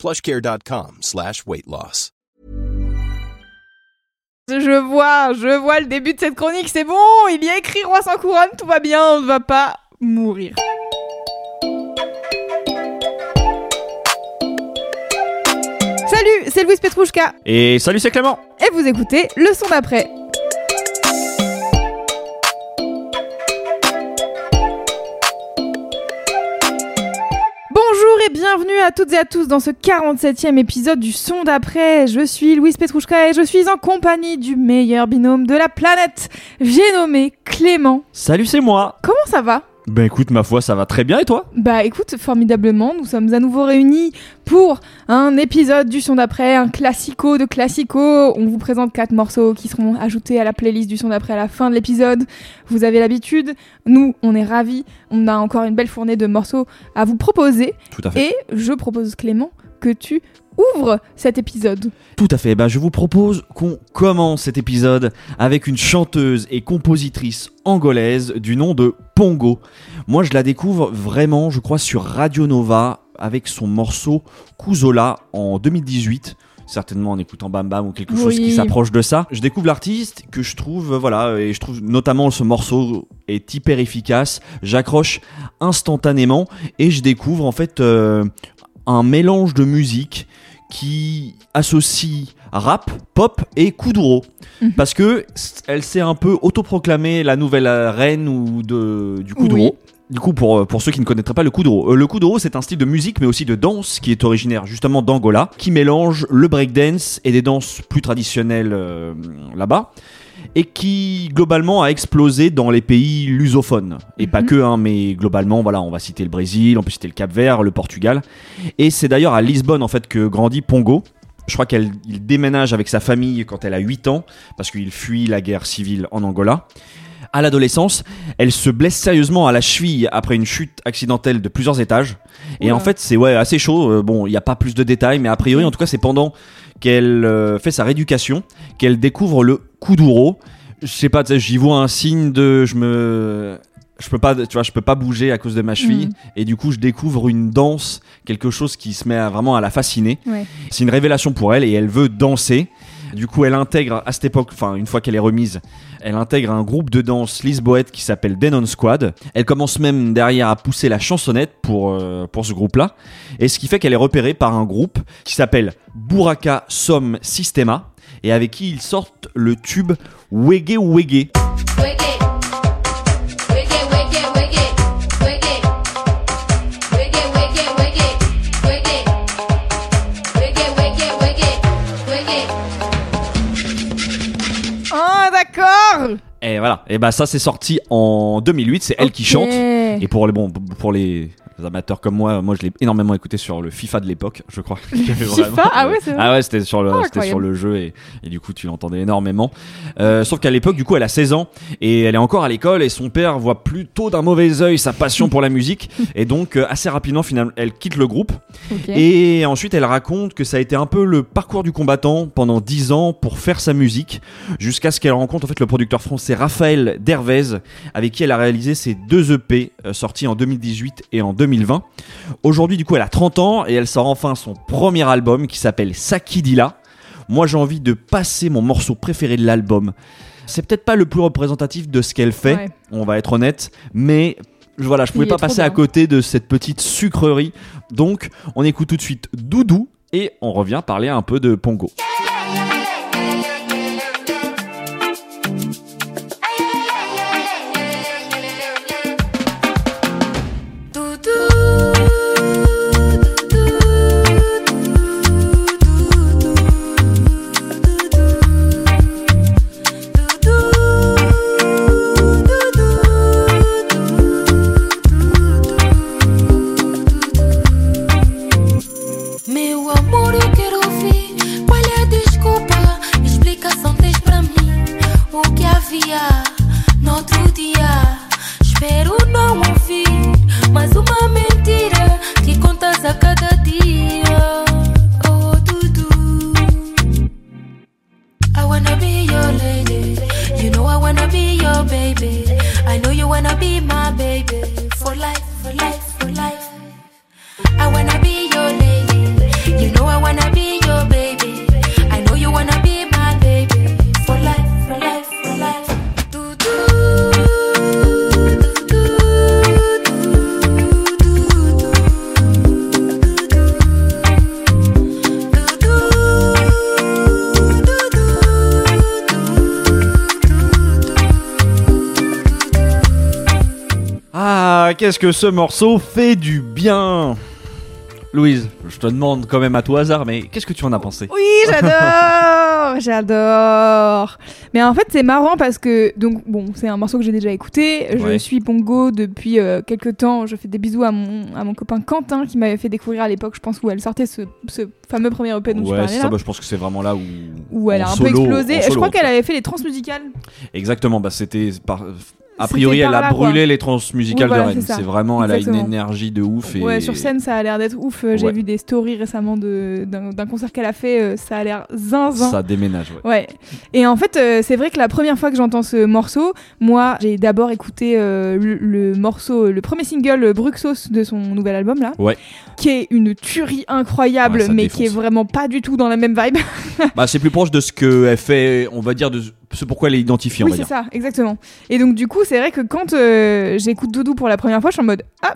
PlushCare.com/weight-loss. Je vois le début de cette chronique, c'est bon, il y a écrit Roi sans couronne, tout va bien, on ne va pas mourir. Salut, c'est Louise Petrouchka. Et salut, c'est Clément. Et vous écoutez le son d'après. Bonjour et bienvenue à toutes et à tous dans ce 47e épisode du Son d'après. Je suis Louise Petrouchka et je suis en compagnie du meilleur binôme de la planète. J'ai nommé Clément. Salut, c'est moi. Comment ça va ? Bah écoute, ma foi, ça va très bien, et toi ? Bah écoute, formidablement, nous sommes à nouveau réunis pour un épisode du Son d'après, un classico de classico. On vous présente 4 morceaux qui seront ajoutés à la playlist du Son d'après à la fin de l'épisode. Vous avez l'habitude, nous, on est ravis, on a encore une belle fournée de morceaux à vous proposer. Tout à fait. Et je propose, Clément, que tu ouvres cet épisode. Tout à fait, bah je vous propose qu'on commence cet épisode avec une chanteuse et compositrice angolaise du nom de Pongo. Moi je la découvre vraiment, je crois, sur Radio Nova avec son morceau Kuzola en 2018. Certainement en écoutant Bam Bam ou quelque chose qui s'approche de ça. Je découvre l'artiste que je trouve, et je trouve notamment ce morceau est hyper efficace. J'accroche instantanément et je découvre en fait un mélange de musique qui associe rap, pop et Kuduro. Parce que elle s'est un peu autoproclamée la nouvelle reine du Kuduro. Oui. Du coup, pour ceux qui ne connaîtraient pas le Kuduro. Le Kuduro, c'est un style de musique, mais aussi de danse, qui est originaire justement d'Angola, qui mélange le breakdance et des danses plus traditionnelles là-bas, et qui globalement a explosé dans les pays lusophones. Et pas que, mais globalement, on va citer le Brésil, on peut citer le Cap-Vert, le Portugal. Et c'est d'ailleurs à Lisbonne, en fait, que grandit Pongo. Je crois qu'il déménage avec sa famille quand elle a 8 ans, parce qu'il fuit la guerre civile en Angola. À l'adolescence, elle se blesse sérieusement à la cheville après une chute accidentelle de plusieurs étages. Et en fait, c'est assez chaud. Bon, il n'y a pas plus de détails, mais a priori, en tout cas, c'est pendant qu'elle fait sa rééducation qu'elle découvre le Kuduro. Je sais pas, j'y vois un signe de je peux pas bouger à cause de ma cheville. Et du coup, je découvre une danse, quelque chose qui se met vraiment à la fasciner. Ouais. C'est une révélation pour elle et elle veut danser. Du coup, elle intègre à cette époque, une fois qu'elle est remise, elle intègre un groupe de danse lisboète qui s'appelle Denon Squad. Elle commence même derrière à pousser la chansonnette pour ce groupe-là. Et ce qui fait qu'elle est repérée par un groupe qui s'appelle Buraka Som Sistema et avec qui ils sortent le tube Wege Wege. Et voilà, et bah ça c'est sorti en 2008, c'est elle qui chante. Et pour les amateurs comme moi je l'ai énormément écouté sur le FIFA de l'époque, je crois. FIFA, ah ouais, c'est vrai. Ah ouais, c'était sur le jeu et du coup tu l'entendais énormément. Sauf qu'à l'époque, du coup, elle a 16 ans et elle est encore à l'école et son père voit plutôt d'un mauvais œil sa passion pour la musique et donc assez rapidement finalement elle quitte le groupe. Et ensuite elle raconte que ça a été un peu le parcours du combattant pendant 10 ans pour faire sa musique jusqu'à ce qu'elle rencontre en fait le producteur français Raphaël Dervez avec qui elle a réalisé ses 2 EP sortis en 2018 et en 2020. Aujourd'hui, du coup, elle a 30 ans et elle sort enfin son premier album qui s'appelle Sakidila. Moi, j'ai envie de passer mon morceau préféré de l'album. C'est peut-être pas le plus représentatif de ce qu'elle fait, on va être honnête, mais je pouvais pas passer à côté de cette petite sucrerie. Donc, on écoute tout de suite Doudou et on revient parler un peu de Pongo. Meu amor, eu quero ouvir. Qual é a baby. I know you wanna be my baby for life, for life, for life. I wanna be your lady. You know I wanna be your baby. I know you wanna be my baby for life, for life, for life. Qu'est-ce que ce morceau fait du bien. Louise, je te demande quand même à tout hasard, mais qu'est-ce que tu en as pensé? Oui, j'adore. J'adore. Mais en fait, c'est marrant parce que donc bon, c'est un morceau que j'ai déjà écouté. Je suis Pongo depuis quelques temps. Je fais des bisous à mon copain Quentin qui m'avait fait découvrir à l'époque, je pense, où elle sortait ce fameux premier EP dont je parlais là. Ouais, bah, je pense que c'est vraiment là où elle a un peu explosé. Je crois qu'elle avait fait les Transmusicales. Exactement, bah c'était a priori, elle a brûlé les Transmusicales de Rennes. C'est vraiment, exactement. Elle a une énergie de ouf. Et... ouais, sur scène, ça a l'air d'être ouf. J'ai vu des stories récemment d'un concert qu'elle a fait. Ça a l'air zinzin. Ça déménage, ouais. Et en fait, c'est vrai que la première fois que j'entends ce morceau, moi, j'ai d'abord écouté le premier single Bruxos de son nouvel album, là. Ouais. Qui est une tuerie incroyable, mais défonce. Qui est vraiment pas du tout dans la même vibe. Bah, c'est plus proche de ce qu'elle fait, on va dire, de ce pourquoi elle est identifiée, on va dire. Oui, c'est ça, exactement. Et donc, du coup, c'est vrai que quand j'écoute Doudou pour la première fois, je suis en mode ah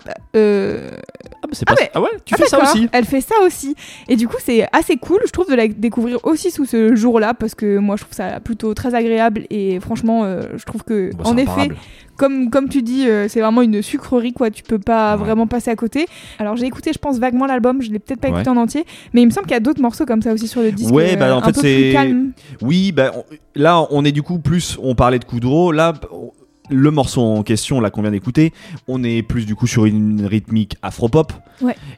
ouais, tu fais ça aussi. Elle fait ça aussi. Et du coup, c'est assez cool, je trouve, de la découvrir aussi sous ce jour-là, parce que moi, je trouve ça plutôt très agréable. Et franchement, je trouve que en effet, comme tu dis, c'est vraiment une sucrerie, quoi. Tu peux pas vraiment passer à côté. Alors, j'ai écouté, je pense, vaguement l'album. Je l'ai peut-être pas écouté en entier, mais il me semble qu'il y a d'autres morceaux comme ça aussi sur le disque. Ouais, bah en fait, c'est calme. Oui, bah là, on est du coup plus. On parlait de Kuduro, là. Le morceau en question là qu'on vient d'écouter, on est plus du coup sur une rythmique afro-pop.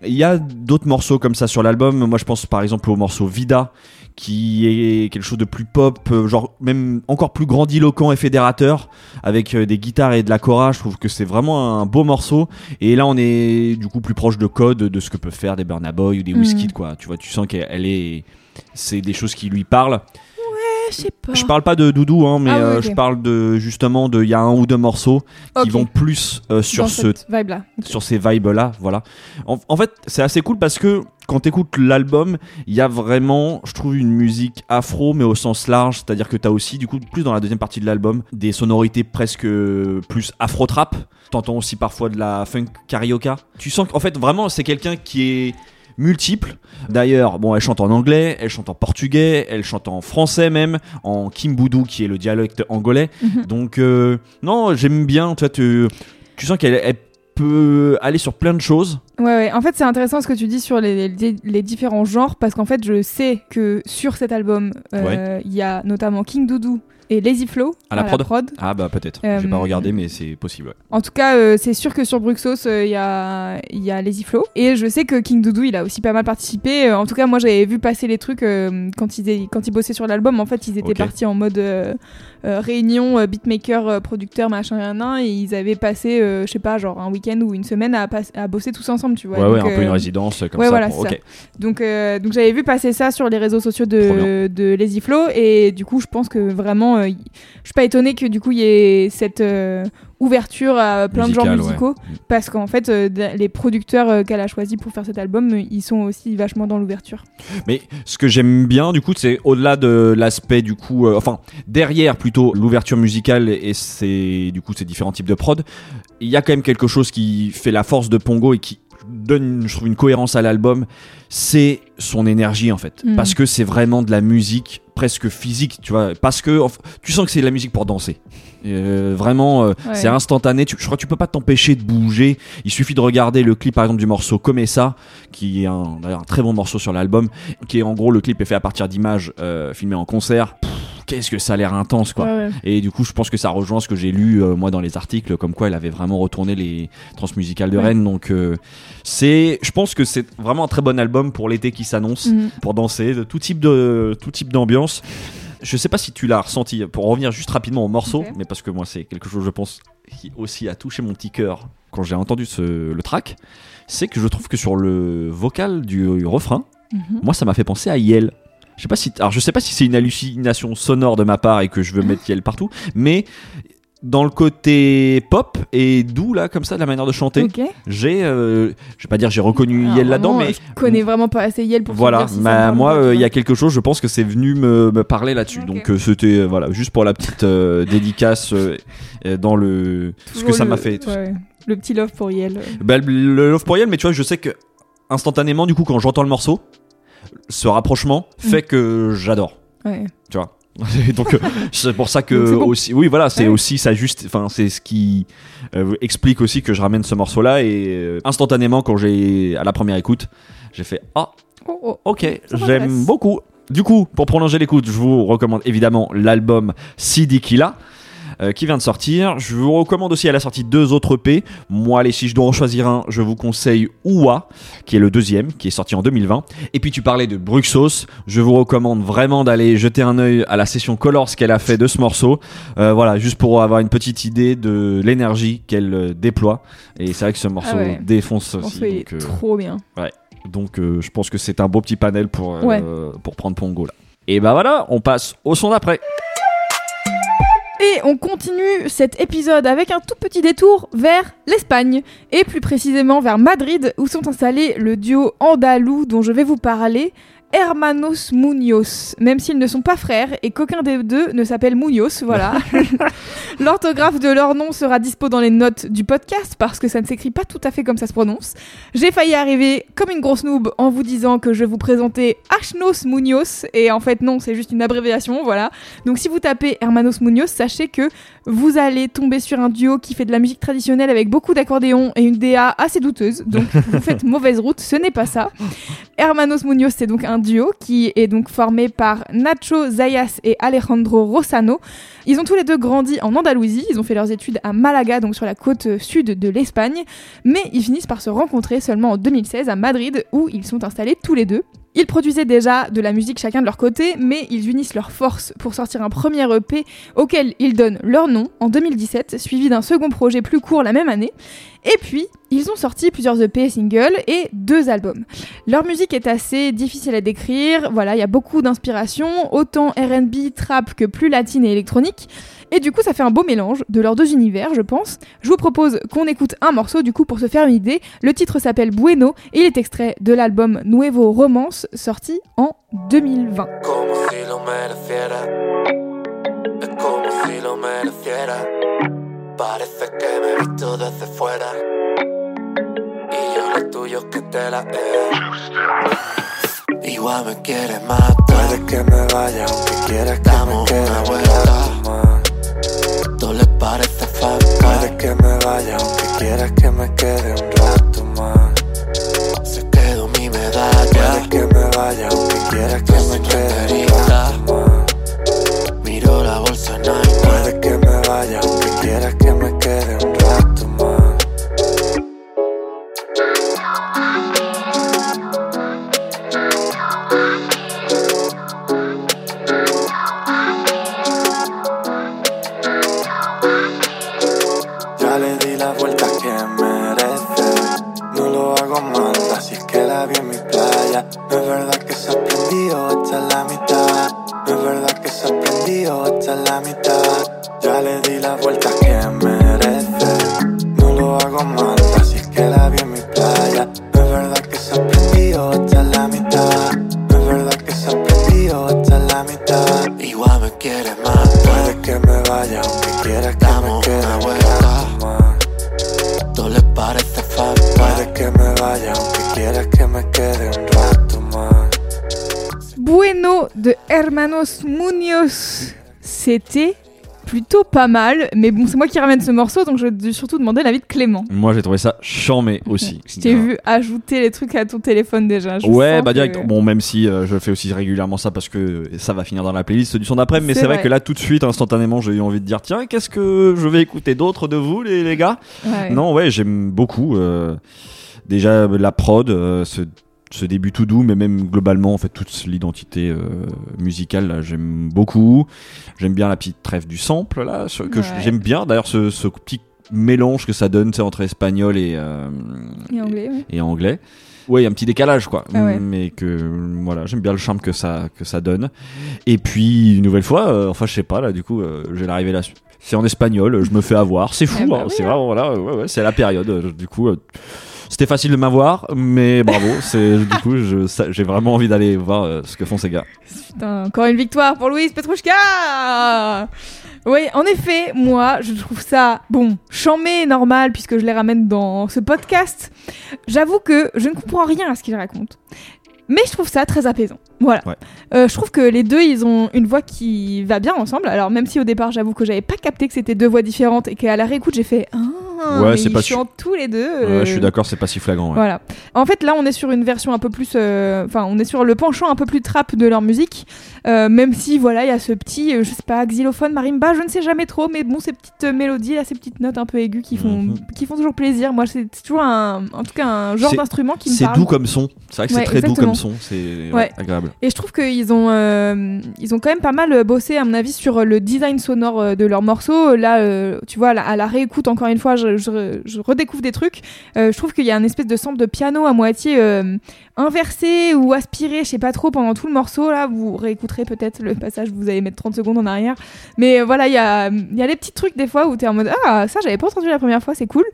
Il y a d'autres morceaux comme ça sur l'album. Moi je pense par exemple au morceau Vida, qui est quelque chose de plus pop, genre même encore plus grandiloquent et fédérateur, avec des guitares et de la cora. Je trouve que c'est vraiment un beau morceau. Et là on est du coup plus proche de Code, de ce que peuvent faire des Burna Boy ou des Wizkid, quoi. Tu vois, tu sens qu'elle est, c'est des choses qui lui parlent. Je parle pas de Doudou, hein, mais je parle de justement il y a un ou deux morceaux qui vont plus sur dans cette vibe là, sur ces vibes là, voilà. En fait, c'est assez cool parce que quand t'écoutes l'album, il y a vraiment, je trouve, une musique afro, mais au sens large, c'est-à-dire que t'as aussi, du coup, plus dans la deuxième partie de l'album, des sonorités presque plus afro-trap. T'entends aussi parfois de la funk carioca. Tu sens qu'en fait, vraiment, c'est quelqu'un qui est multiples. D'ailleurs, bon, elle chante en anglais, elle chante en portugais, elle chante en français même, en kimboudou qui est le dialecte angolais. Donc, non, j'aime bien. Toi, tu sens qu'elle peut aller sur plein de choses. Ouais. En fait, c'est intéressant ce que tu dis sur les différents genres, parce qu'en fait, je sais que sur cet album, il y a notamment King Doudou et Lazy Flow à la prod. Ah bah peut-être, j'ai pas regardé, mais c'est possible. En tout cas, c'est sûr que sur Bruxos, il y a Lazy Flow. Et je sais que King Doudou, il a aussi pas mal participé. En tout cas, moi, j'avais vu passer les trucs quand ils bossaient sur l'album. En fait, ils étaient partis en mode réunion, beatmaker, producteur, machin, et ils avaient passé, je sais pas, genre un week-end ou une semaine à bosser tous ensemble, tu vois. Donc, un peu une résidence comme ça. Voilà, c'est ça. Donc j'avais vu passer ça sur les réseaux sociaux de Lazy Flow. Et du coup, je pense que vraiment, je suis pas étonnée que du coup il y ait cette ouverture à plein de genres musicaux, parce qu'en fait les producteurs qu'elle a choisis pour faire cet album, ils sont aussi vachement dans l'ouverture. Mais ce que j'aime bien du coup, c'est au-delà de l'aspect du coup, derrière plutôt l'ouverture musicale et ces différents types de prod, il y a quand même quelque chose qui fait la force de Pongo et qui donne, je trouve, une cohérence à l'album, c'est son énergie en fait, parce que c'est vraiment de la musique presque physique, tu vois, parce que tu sens que c'est de la musique pour danser. C'est instantané. Je crois que tu peux pas t'empêcher de bouger. Il suffit de regarder le clip par exemple du morceau Comme ça, qui est d'ailleurs un très bon morceau sur l'album, qui est en gros, le clip est fait à partir d'images filmées en concert. Qu'est-ce que ça a l'air intense, quoi. Et du coup, je pense que ça rejoint ce que j'ai lu moi dans les articles, comme quoi elle avait vraiment retourné les Transmusicales de Rennes. Donc je pense que c'est vraiment un très bon album pour l'été qui s'annonce, pour danser de tout type d'ambiance. Je sais pas si tu l'as ressenti, pour revenir juste rapidement au morceau, mais parce que moi c'est quelque chose, je pense, qui aussi a touché mon petit cœur quand j'ai entendu le track, c'est que je trouve que sur le vocal du refrain, moi ça m'a fait penser à Yelle. Je sais pas si c'est une hallucination sonore de ma part et que je veux mettre Yelle partout, mais dans le côté pop et doux là comme ça de la manière de chanter. Okay. Je vais pas dire j'ai reconnu Yelle là-dedans, mais je connais vraiment pas assez Yelle pour voilà, bah, moi il y a quelque chose, je pense que c'est venu me parler là-dessus. Okay. Donc c'était voilà, juste pour la petite dédicace dans le toujours ce que ça m'a fait. Ouais. Le petit love pour Yelle. Bah, le love pour Yelle, mais tu vois, je sais que instantanément du coup quand j'entends le morceau, ce rapprochement fait que j'adore. Ouais. Tu vois. Donc c'est pour ça que bon. Aussi oui voilà c'est ouais. Aussi ça juste enfin c'est ce qui explique aussi que je ramène ce morceau là et instantanément quand j'ai à la première écoute j'ai fait ok j'aime beaucoup. Du coup pour prolonger l'écoute je vous recommande évidemment l'album Sidi Killa qui vient de sortir. Je vous recommande aussi à la sortie 2 autres EP. Moi, allez, si je dois en choisir un, je vous conseille Oua, qui est le deuxième, qui est sorti en 2020. Et puis, tu parlais de Bruxos. Je vous recommande vraiment d'aller jeter un œil à la session Colors qu'elle a fait de ce morceau. Voilà, juste pour avoir une petite idée de l'énergie qu'elle déploie. Et c'est vrai que ce morceau défonce aussi. Il est trop bien. Ouais. Donc, je pense que c'est un beau petit panel pour prendre Pongo là. Et ben voilà, on passe au son d'après. Et on continue cet épisode avec un tout petit détour vers l'Espagne, et plus précisément vers Madrid, où sont installés le duo andalou dont je vais vous parler, Hermanos Muñoz, même s'ils ne sont pas frères et qu'aucun des deux ne s'appelle Muñoz, voilà. L'orthographe de leur nom sera dispo dans les notes du podcast parce que ça ne s'écrit pas tout à fait comme ça se prononce. J'ai failli arriver comme une grosse noob en vous disant que je vous présentais Hermanos Muñoz et en fait non, c'est juste une abréviation, voilà. Donc si vous tapez Hermanos Muñoz, sachez que vous allez tomber sur un duo qui fait de la musique traditionnelle avec beaucoup d'accordéons et une DA assez douteuse, donc vous faites mauvaise route, ce n'est pas ça. Hermanos Muñoz, c'est donc un duo qui est donc formé par Nacho Zayas et Alejandro Rossano. Ils ont tous les deux grandi en Andalousie, ils ont fait leurs études à Malaga, donc sur la côte sud de l'Espagne, mais ils finissent par se rencontrer seulement en 2016 à Madrid, où ils sont installés tous les deux. Ils produisaient déjà de la musique chacun de leur côté, mais ils unissent leurs forces pour sortir un premier EP auquel ils donnent leur nom en 2017, suivi d'un second projet plus court la même année. Et puis, ils ont sorti plusieurs EP et singles et 2 albums. Leur musique est assez difficile à décrire, voilà, il y a beaucoup d'inspirations, autant R&B, trap que plus latine et électronique. Et du coup, ça fait un beau mélange de leurs 2 univers, je pense. Je vous propose qu'on écoute un morceau, du coup, pour se faire une idée. Le titre s'appelle Bueno et il est extrait de l'album Nuevo Romance, sorti en 2020. Igual me quieres matar. Puede que me vaya, aunque quieras que damos me quede una vuelta. Esto les parece fatal. Puede que me vaya, aunque quieras que me quede un rato más. Se quedó mi medalla. Puede que me vaya, aunque quieras que me quede un rato más. Miro la bolsa Nike. Puede que me vaya, aunque quieras que me quede un rato más. No es verdad que se ha prendido hasta la mitad. No es verdad que se ha prendido hasta la mitad. Ya le di la vuelta que merece. No lo hago mal, así queda bien mi playa. No es verdad que se ha prendido hasta la mitad. No es verdad que se ha prendido hasta la mitad. Igual me quieres más. Puede que me vaya, aunque quieras que damos me quede una vuelta. Todo les parece falta. Puede que me vaya, aunque quieras que me quede un rato más. Bueno de Hermanos Muñoz. C'était plutôt pas mal, mais bon, c'est moi qui ramène ce morceau, donc je vais surtout demander l'avis de Clément. Moi, j'ai trouvé ça charmé aussi. Je t'ai vu ajouter les trucs à ton téléphone déjà. Ouais, bah direct. Bon, même si je fais aussi régulièrement ça parce que ça va finir dans la playlist du son d'après, mais c'est vrai que là, tout de suite, instantanément, j'ai eu envie de dire tiens, qu'est-ce que je vais écouter d'autre de vous, les gars ? Ouais. Non, ouais, j'aime beaucoup. Déjà, la prod, ce début tout doux, mais même globalement, en fait, toute l'identité musicale, là, j'aime beaucoup. J'aime bien la petite trêve du sample, là, j'aime bien. D'ailleurs, ce petit mélange que ça donne, tu sais, entre espagnol et anglais. Et anglais. Ouais, il y a un petit décalage, quoi. Ah ouais. Mais que, voilà, j'aime bien le charme que ça donne. Et puis, une nouvelle fois, enfin, je sais pas, là, du coup, j'ai la révélation. c'est en espagnol, je me fais avoir, c'est fou, bah, hein, oui, c'est vraiment, voilà, ouais, c'est la période, du coup... C'était facile de m'avoir, mais bravo. C'est, du coup, j'ai vraiment envie d'aller voir ce que font ces gars. Putain, encore une victoire pour Louise Petrouchka. Oui, en effet, moi, je trouve ça, bon, chamé, normal, puisque je les ramène dans ce podcast. J'avoue que je ne comprends rien à ce qu'ils racontent. Mais je trouve ça très apaisant, voilà. Ouais. Je trouve que les deux, ils ont une voix qui va bien ensemble. Alors même si au départ, j'avoue que j'avais pas capté que c'était deux voix différentes et qu'à la réécoute, j'ai fait ah, ouais, mais ils chantent tous les deux. Ouais, je suis d'accord, c'est pas si flagrant. Ouais. Voilà. En fait, là, on est sur une version un peu plus, on est sur le penchant un peu plus trap de leur musique, même si voilà, il y a ce petit, je sais pas, xylophone, marimba, je ne sais jamais trop, mais bon, ces petites mélodies là, ces petites notes un peu aiguës qui font toujours plaisir. Moi, c'est toujours un genre d'instrument qui me parle. C'est doux comme son. C'est vrai que c'est très doux comme son, c'est agréable. Et je trouve qu'ils ont quand même pas mal bossé à mon avis sur le design sonore de leurs morceaux. Là, tu vois, à la réécoute encore une fois, je redécouvre des trucs. Je trouve qu'il y a une espèce de sample de piano à moitié inversé ou aspiré, je sais pas trop, pendant tout le morceau. Là, vous réécouterez peut-être le passage, vous allez mettre 30 secondes en arrière. Mais voilà, il y a des petits trucs des fois où t'es en mode ah, ça j'avais pas entendu la première fois, c'est cool.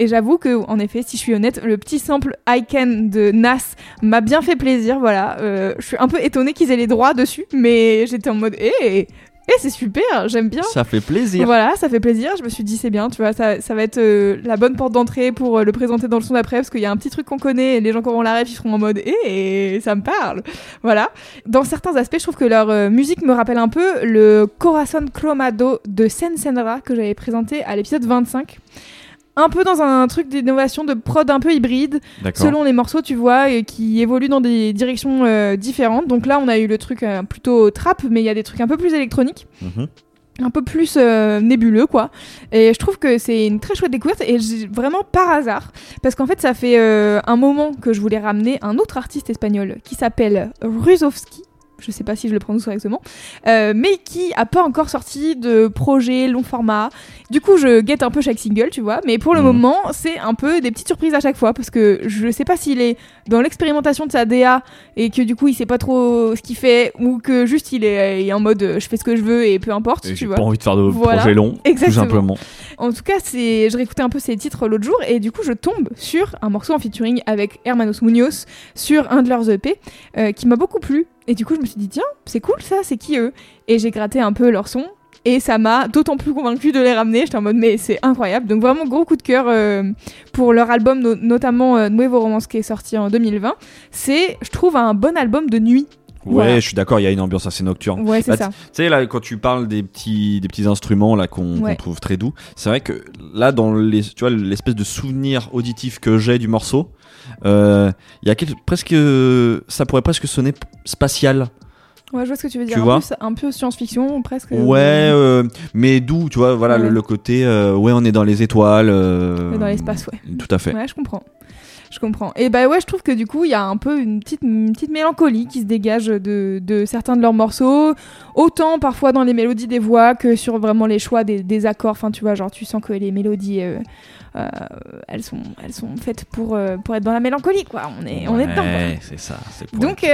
Et j'avoue que, en effet, si je suis honnête, le petit sample I Can de Nas m'a bien fait plaisir, voilà. Je suis un peu étonnée qu'ils aient les droits dessus, mais j'étais en mode c'est super, j'aime bien. Ça fait plaisir. Voilà, ça fait plaisir. Je me suis dit, c'est bien, tu vois, ça va être la bonne porte d'entrée pour le présenter dans le son d'après, parce qu'il y a un petit truc qu'on connaît et les gens qui auront la ref, ils seront en mode ça me parle. Voilà. Dans certains aspects, je trouve que leur musique me rappelle un peu le Corazón Cromado de Sensenra que j'avais présenté à l'épisode 25. Un peu dans un truc d'innovation de prod un peu hybride. D'accord. Selon les morceaux, tu vois, qui évoluent dans des directions différentes. Donc là, on a eu le truc plutôt trap, mais il y a des trucs un peu plus électroniques. Un peu plus nébuleux, quoi. Et je trouve que c'est une très chouette découverte, et vraiment par hasard, parce qu'en fait, ça fait un moment que je voulais ramener un autre artiste espagnol qui s'appelle Rusowsky. Je sais pas si je le prononce correctement, mais qui a pas encore sorti de projet long format. Du coup, je guette un peu chaque single, tu vois, mais pour le moment, c'est un peu des petites surprises à chaque fois, parce que je sais pas s'il est dans l'expérimentation de sa DA et que du coup, il sait pas trop ce qu'il fait, ou que juste il est en mode je fais ce que je veux et peu importe, et tu vois. J'ai pas envie de faire de projet long, tout simplement. En tout cas, je réécoutais un peu ses titres l'autre jour, et du coup, je tombe sur un morceau en featuring avec Hermanos Muñoz sur un de leurs EP qui m'a beaucoup plu. Et du coup, je me suis dit, tiens, c'est cool ça, c'est qui eux ? Et j'ai gratté un peu leur son, et ça m'a d'autant plus convaincue de les ramener. J'étais en mode, mais c'est incroyable. Donc vraiment, gros coup de cœur pour leur album, notamment Nuevo Romance, qui est sorti en 2020. C'est, je trouve, un bon album de nuit. Ouais, voilà. Je suis d'accord, il y a une ambiance assez nocturne. Ouais, c'est ça. Tu sais, là, quand tu parles des petits instruments là qu'on trouve très doux, c'est vrai que là, dans tu vois, l'espèce de souvenir auditif que j'ai du morceau, il y a presque, ça pourrait presque sonner spatial. Ouais, je vois ce que tu veux dire. Tu vois, un peu science-fiction, presque. Ouais, mais d'où, tu vois, voilà, le côté, on est dans les étoiles. Dans l'espace, ouais. Tout à fait. Ouais, je comprends. Et bah ouais, je trouve que du coup, il y a un peu une petite mélancolie qui se dégage de certains de leurs morceaux, autant parfois dans les mélodies des voix que sur vraiment les choix des accords. Enfin, tu vois, genre tu sens que les mélodies, elles sont faites pour être dans la mélancolie, quoi. On est dedans. Ouais, c'est ça. Donc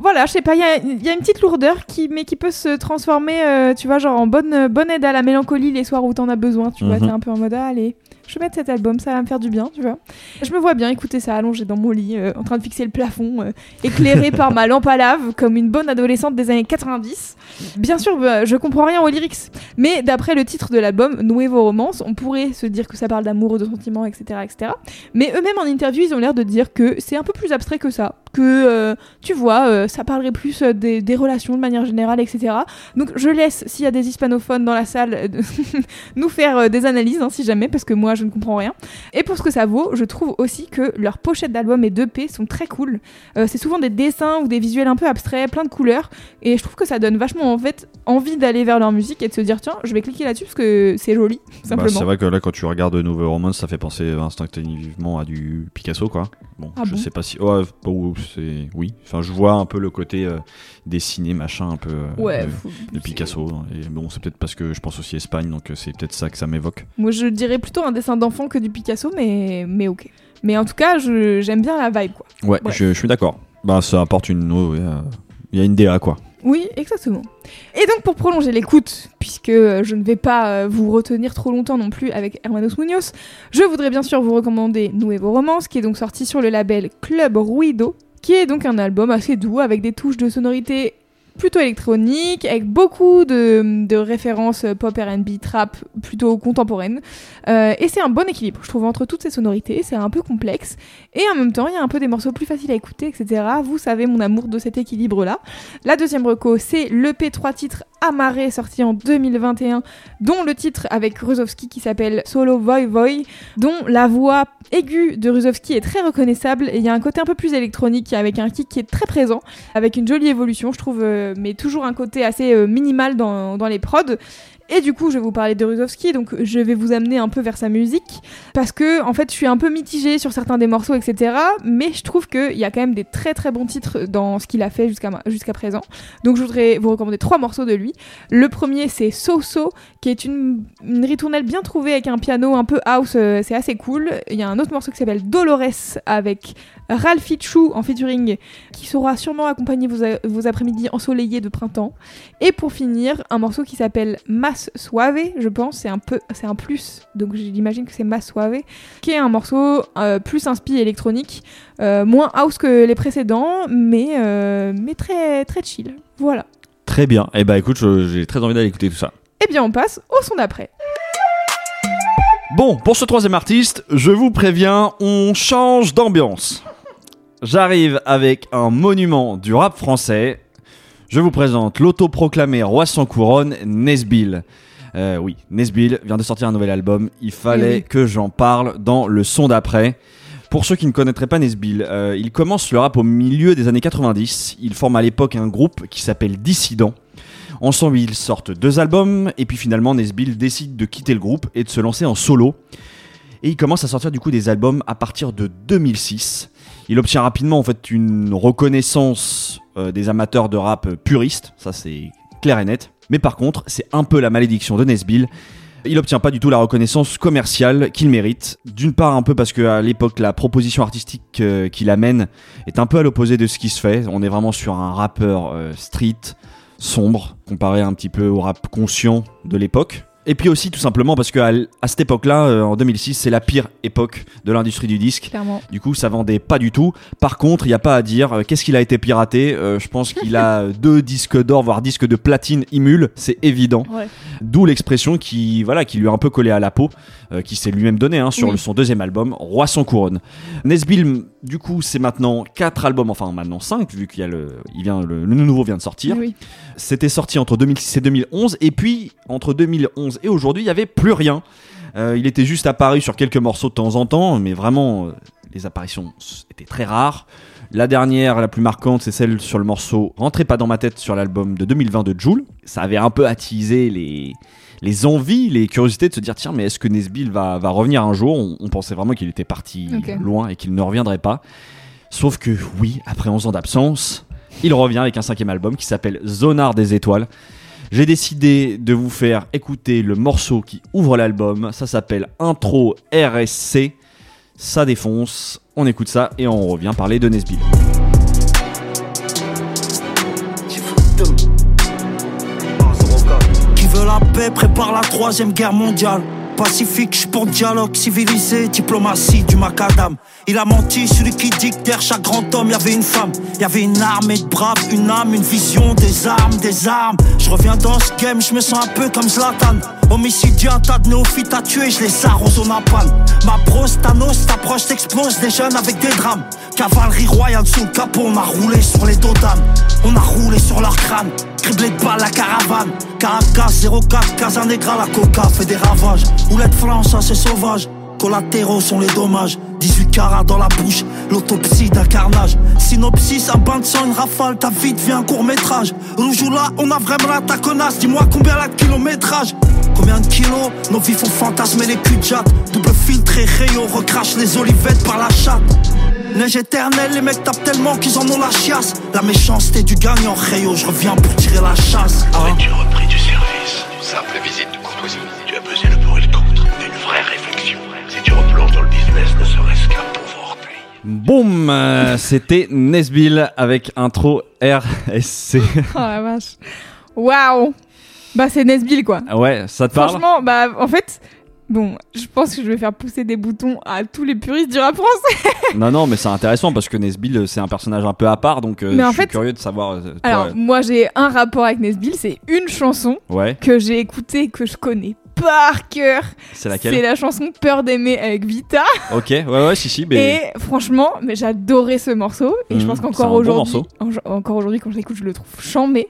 voilà, je sais pas, il y a une petite lourdeur mais qui peut se transformer, tu vois, genre en bonne aide à la mélancolie les soirs où t'en as besoin. Tu vois, t'es un peu en mode allez. Je vais mettre cet album, ça va me faire du bien, tu vois. Je me vois bien écouter ça allongée dans mon lit, en train de fixer le plafond, éclairée par ma lampe à lave, comme une bonne adolescente des années 90. Bien sûr, je comprends rien aux lyrics, mais d'après le titre de l'album, Nuevo Romance, on pourrait se dire que ça parle d'amour, de sentiments, etc., etc. Mais eux-mêmes, en interview, ils ont l'air de dire que c'est un peu plus abstrait que ça, que, tu vois, ça parlerait plus des relations de manière générale, etc. Donc je laisse, s'il y a des hispanophones dans la salle, nous faire des analyses, hein, si jamais, parce que moi, je ne comprends rien. Et pour ce que ça vaut, je trouve aussi que leurs pochettes d'albums et d'EP sont très cool. C'est souvent des dessins ou des visuels un peu abstraits, plein de couleurs, et je trouve que ça donne vachement en fait envie d'aller vers leur musique et de se dire tiens, je vais cliquer là-dessus parce que c'est joli, simplement. Bah, c'est vrai que là, quand tu regardes Nouveau Romance, ça fait penser instinctivement à du Picasso, quoi. Bon, ah je sais pas si... Oh, c'est... Oui, enfin, je vois un peu le côté dessiné, machin, un peu de Picasso. Et bon, c'est peut-être parce que je pense aussi Espagne, donc c'est peut-être ça que ça m'évoque. Moi, je dirais plutôt un dessin d'enfant que du Picasso, mais ok. Mais en tout cas, j'aime bien la vibe, quoi. Ouais, je suis d'accord. Bah, ça apporte une... Il y a une DA, quoi. Oui, exactement. Et donc pour prolonger l'écoute, puisque je ne vais pas vous retenir trop longtemps non plus avec Hermanos Muñoz, je voudrais bien sûr vous recommander Nuevo Romance, qui est donc sorti sur le label Club Ruido, qui est donc un album assez doux avec des touches de sonorité plutôt électronique, avec beaucoup de références pop, R&B, trap, plutôt contemporaines. Et c'est un bon équilibre, je trouve, entre toutes ces sonorités. C'est un peu complexe. Et en même temps, il y a un peu des morceaux plus faciles à écouter, etc. Vous savez mon amour de cet équilibre-là. La deuxième reco, c'est l'EP 3 titres Amarré, sorti en 2021, dont le titre avec Rusowsky qui s'appelle Solo Voy Voy, dont la voix aiguë de Rusowsky est très reconnaissable. Et il y a un côté un peu plus électronique, avec un kick qui est très présent, avec une jolie évolution, je trouve, mais toujours un côté assez minimal dans les prods. Et du coup, je vais vous parler de Rusowsky, donc je vais vous amener un peu vers sa musique, parce que, en fait, je suis un peu mitigée sur certains des morceaux, etc., mais je trouve qu'il y a quand même des très très bons titres dans ce qu'il a fait jusqu'à présent. Donc je voudrais vous recommander 3 morceaux de lui. Le premier, c'est So So, qui est une ritournelle bien trouvée avec un piano un peu house, c'est assez cool. Il y a un autre morceau qui s'appelle Dolores, avec Ralphie Chou en featuring, qui saura sûrement accompagner vos après-midi ensoleillés de printemps. Et pour finir, un morceau qui s'appelle Ma Soave, je pense, c'est un plus, donc j'imagine que c'est Ma Soave, qui est un morceau plus inspi électronique, moins house que les précédents, mais très, très chill. Voilà. Très bien. Et bah écoute, j'ai très envie d'aller écouter tout ça. Et bien on passe au son d'après. Bon, pour ce troisième artiste, je vous préviens, on change d'ambiance. J'arrive avec un monument du rap français. Je vous présente l'autoproclamé Roi sans couronne, Nessbill. Oui, Nessbill vient de sortir un nouvel album. Il fallait que j'en parle dans le son d'après. Pour ceux qui ne connaîtraient pas Nessbill, il commence le rap au milieu des années 90. Il forme à l'époque un groupe qui s'appelle Dissident. Ensemble, ils sortent 2 albums. Et puis finalement, Nessbill décide de quitter le groupe et de se lancer en solo. Et il commence à sortir du coup des albums à partir de 2006. Il obtient rapidement en fait une reconnaissance des amateurs de rap puristes, ça c'est clair et net. Mais par contre, c'est un peu la malédiction de Nessbill. Il n'obtient pas du tout la reconnaissance commerciale qu'il mérite. D'une part un peu parce qu'à l'époque, la proposition artistique qu'il amène est un peu à l'opposé de ce qui se fait. On est vraiment sur un rappeur street, sombre, comparé un petit peu au rap conscient de l'époque. Et puis aussi tout simplement parce qu'à cette époque-là, en 2006, c'est la pire époque de l'industrie du disque. Clairement. Du coup, ça vendait pas du tout. Par contre, il n'y a pas à dire qu'est-ce qu'il a été piraté. Je pense qu'il a 2 disques d'or, voire disques de platine Imul, c'est évident. Ouais. D'où l'expression qui lui a un peu collé à la peau, qui s'est lui-même donné hein, sur son deuxième album, Roi sans couronne. Nessbill, du coup, c'est maintenant 4 albums, enfin maintenant 5, vu qu'il y a le nouveau vient de sortir. Oui. C'était sorti entre 2006 et 2011, et puis entre 2011 et aujourd'hui, il n'y avait plus rien. Il était juste apparu sur quelques morceaux de temps en temps, mais vraiment, les apparitions étaient très rares. La dernière, la plus marquante, c'est celle sur le morceau « Rentrez pas dans ma tête » sur l'album de 2020 de Jul. Ça avait un peu attisé les envies, les curiosités de se dire « Tiens, mais est-ce que Nessbill va revenir un jour ?» on pensait vraiment qu'il était parti loin et qu'il ne reviendrait pas. Sauf que oui, après 11 ans d'absence, il revient avec un 5e album qui s'appelle « Zonard des étoiles ». J'ai décidé de vous faire écouter le morceau qui ouvre l'album. Ça s'appelle Intro RSC. Ça défonce. On écoute ça et on revient parler de Nessbill. Qui veut la paix prépare la 3e guerre mondiale. Pacifique, je suis pour dialogue civilisé, diplomatie du macadam. Il a menti, celui qui dicte derrière chaque grand homme, y'avait une femme, y'avait une armée de braves, une âme, une vision, des armes. Je reviens dans ce game, je me sens un peu comme Zlatan. Homicidieux, un tas de néophytes à tuer, je les arrose au napalm. Ma brosse, Thanos, t'approche, t'explose des jeunes avec des drames. Cavalerie royale sous le capot, on a roulé sur les dos d'âne. On a roulé sur leur crâne, criblé de balles la caravane. Caracas, 04, Casanegra, la coca fait des ravages. Houlette flanche, assez sauvage. Collatéraux sont les dommages. 18 carats dans la bouche, l'autopsie d'un carnage. Synopsis, un bain de sang, une rafale, ta vie devient un court-métrage. Roujoula, on a vraiment ta connasse. Dis-moi combien la kilométrage. Combien de kilos, nos vies font fantasmer les culs de jatte. Double filtré, rayon, recrache les olivettes par la chatte. Neige éternelle, les mecs tapent tellement qu'ils en ont la chiasse. La méchanceté du gagnant, rayon, je reviens pour tirer la chasse. Aurais-tu repris du service, simple visite de courtoisie. Tu as pesé le pour et le contre, une vraie réflexion. Si tu replonges dans le business, ne serait-ce qu'un pauvre orgueil. Bon, Boum, c'était Nessbill avec Intro RSC. Oh la vache. Waouh. Bah c'est Nessbill quoi. Ouais, ça te parle. Franchement, bah en fait, bon, je pense que je vais faire pousser des boutons à tous les puristes du rap français. Non, mais c'est intéressant parce que Nessbill, c'est un personnage un peu à part, donc je suis curieux de savoir. Alors, moi j'ai un rapport avec Nessbill, c'est une chanson que j'ai écoutée et que je connais par cœur. C'est laquelle ? C'est la chanson Peur d'aimer avec Vita. Ok, ouais, si. Mais... Et franchement, mais j'adorais ce morceau et je pense qu'encore aujourd'hui, bon quand je l'écoute, je le trouve chambé.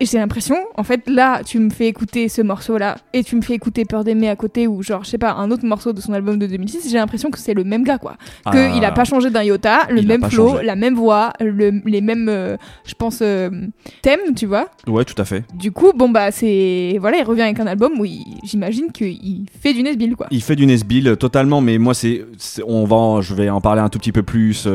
Et j'ai l'impression, en fait, là, tu me fais écouter ce morceau-là et tu me fais écouter Peur d'aimer à côté ou genre, je sais pas, un autre morceau de son album de 2006, j'ai l'impression que c'est le même gars, quoi. Qu'il a pas changé d'un iota, le même flow, la même voix, les mêmes, je pense, thèmes, tu vois. Ouais, tout à fait. Du coup, bon, bah, c'est... Voilà, il revient avec un album où j'imagine qu'il fait du Nessbill, quoi. Il fait du Nessbill, totalement, mais moi, je vais en parler un tout petit peu plus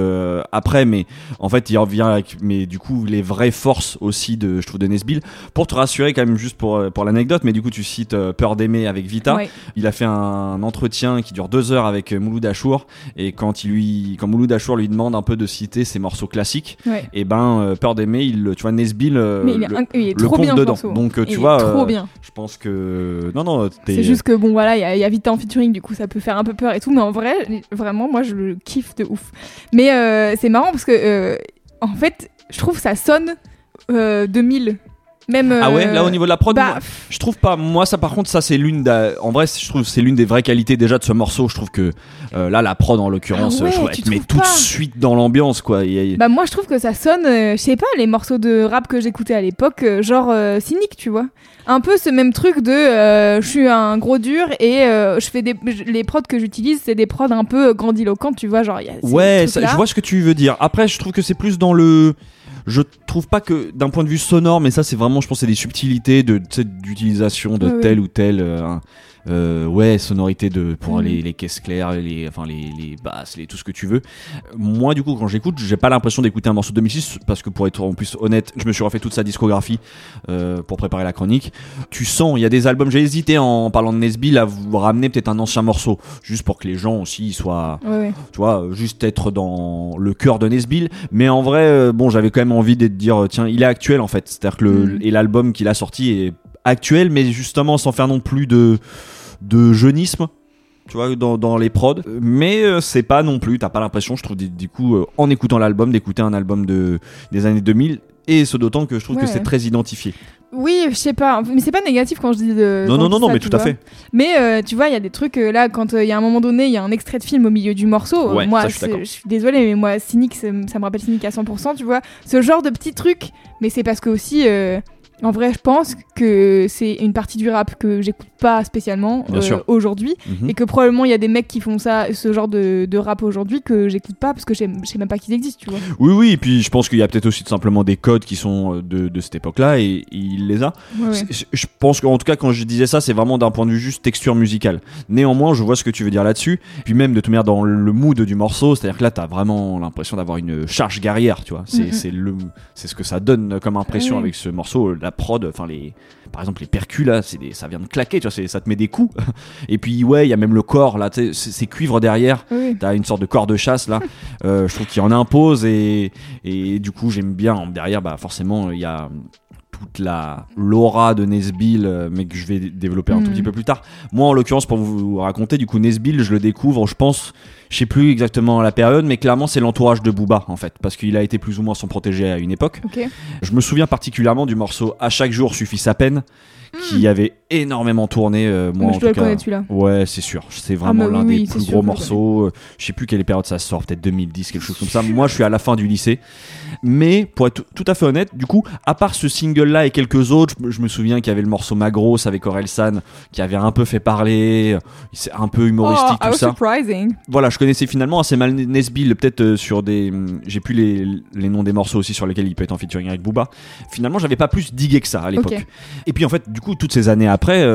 après, mais en fait, il revient avec, mais du coup, les vraies forces aussi, je trouve, de Nessbill. Pour te rassurer quand même, juste pour l'anecdote, mais du coup tu cites Peur d'aimer avec Vita, il a fait un entretien qui dure 2 heures avec Mouloud Achour, et quand Mouloud Achour lui demande un peu de citer ses morceaux classiques, et ben Peur d'aimer, tu vois, Nessbill le compte dedans, morceau. Donc tu vois, je pense que non, c'est juste que bon voilà, il y a Vita en featuring, du coup ça peut faire un peu peur et tout, mais en vrai vraiment moi je le kiffe de ouf, mais c'est marrant parce que en fait je trouve ça sonne 2000. Même ah ouais, là au niveau de la prod, moi, je trouve pas. Moi, ça par contre, ça c'est en vrai, je trouve c'est l'une des vraies qualités déjà de ce morceau. Je trouve que là, la prod en l'occurrence, je trouve, elle te met tout de suite dans l'ambiance, quoi. Bah moi, je trouve que ça sonne, je sais pas, les morceaux de rap que j'écoutais à l'époque, genre cynique, tu vois. Un peu ce même truc de, je suis un gros dur et je fais les prods que j'utilise, c'est des prods un peu grandiloquentes, tu vois, genre. Je vois ce que tu veux dire. Après, je trouve que c'est plus dans le. Je trouve pas que d'un point de vue sonore, mais ça c'est vraiment, je pense, c'est des subtilités d'utilisation de telle ou telle sonorité pour les caisses claires, les basses, tout ce que tu veux. Moi du coup quand j'écoute, j'ai pas l'impression d'écouter un morceau de 2006 parce que pour être en plus honnête, je me suis refait toute sa discographie pour préparer la chronique. Tu sens, il y a des albums, j'ai hésité en parlant de Nessbill à vous ramener peut-être un ancien morceau juste pour que les gens aussi soient, tu vois, juste être dans le cœur de Nessbill, mais en vrai bon, j'avais quand même envie de dire tiens, il est actuel en fait, c'est-à-dire que et l'album qu'il a sorti est actuel, mais justement sans faire non plus de jeunisme, tu vois, dans les prods, mais c'est pas non plus, t'as pas l'impression, je trouve, du coup en écoutant l'album, d'écouter un album des années 2000, et ce d'autant que je trouve que c'est très identifié. Oui, je sais pas, mais c'est pas négatif quand je dis de. Non, mais tout à fait. Mais tu vois, il y a des trucs là, quand il y a un moment donné, il y a un extrait de film au milieu du morceau. Moi, je suis désolée, mais moi, cynique, ça me rappelle cynique à 100%, tu vois. Ce genre de petits trucs, mais c'est parce que aussi. En vrai, je pense que c'est une partie du rap que j'écoute pas spécialement aujourd'hui, et que probablement il y a des mecs qui font ça, ce genre de rap aujourd'hui que j'écoute pas parce que je sais même pas qu'ils existent, tu vois. Oui, et puis je pense qu'il y a peut-être aussi tout simplement des codes qui sont de cette époque-là et il les a. Ouais. Je pense qu'en tout cas quand je disais ça, c'est vraiment d'un point de vue juste texture musicale. Néanmoins, je vois ce que tu veux dire là-dessus. Puis même de toute manière dans le mood du morceau, c'est-à-dire que là t'as vraiment l'impression d'avoir une charge guerrière, tu vois. C'est ce que ça donne comme impression avec ce morceau. La prod, par exemple les percus là, ça vient de claquer, tu vois, ça te met des coups. Et puis il y a même le corps là, c'est cuivre derrière, t'as une sorte de corps de chasse là. Je trouve qu'il en impose et du coup j'aime bien. Derrière, bah forcément il y a toute l'aura de Nessbill, mais que je vais développer un tout petit peu plus tard. Moi en l'occurrence, pour vous raconter, du coup Nessbill, je le découvre, je pense, je sais plus exactement la période, mais clairement c'est l'entourage de Booba en fait, parce qu'il a été plus ou moins son protégé à une époque. Je me souviens particulièrement du morceau À chaque jour suffit sa peine, qui avait énormément tourné. Moi je en tout cas, connais celui-là. Ouais, c'est sûr, c'est vraiment l'un des plus gros morceaux. Je sais plus quelle période ça sort, peut-être 2010, quelque chose comme ça. Moi je suis à la fin du lycée, mais pour être tout à fait honnête, du coup à part ce single là et quelques autres, je me souviens qu'il y avait le morceau Ma Grosse avec Orelsan qui avait un peu fait parler, c'est un peu humoristique, tout ça. Voilà, je connaissais finalement assez mal Nessbill, peut-être sur des... J'ai plus les noms des morceaux aussi sur lesquels il peut être en featuring avec Booba. Finalement, j'avais pas plus digué que ça à l'époque. Et puis en fait, du coup, toutes ces années après,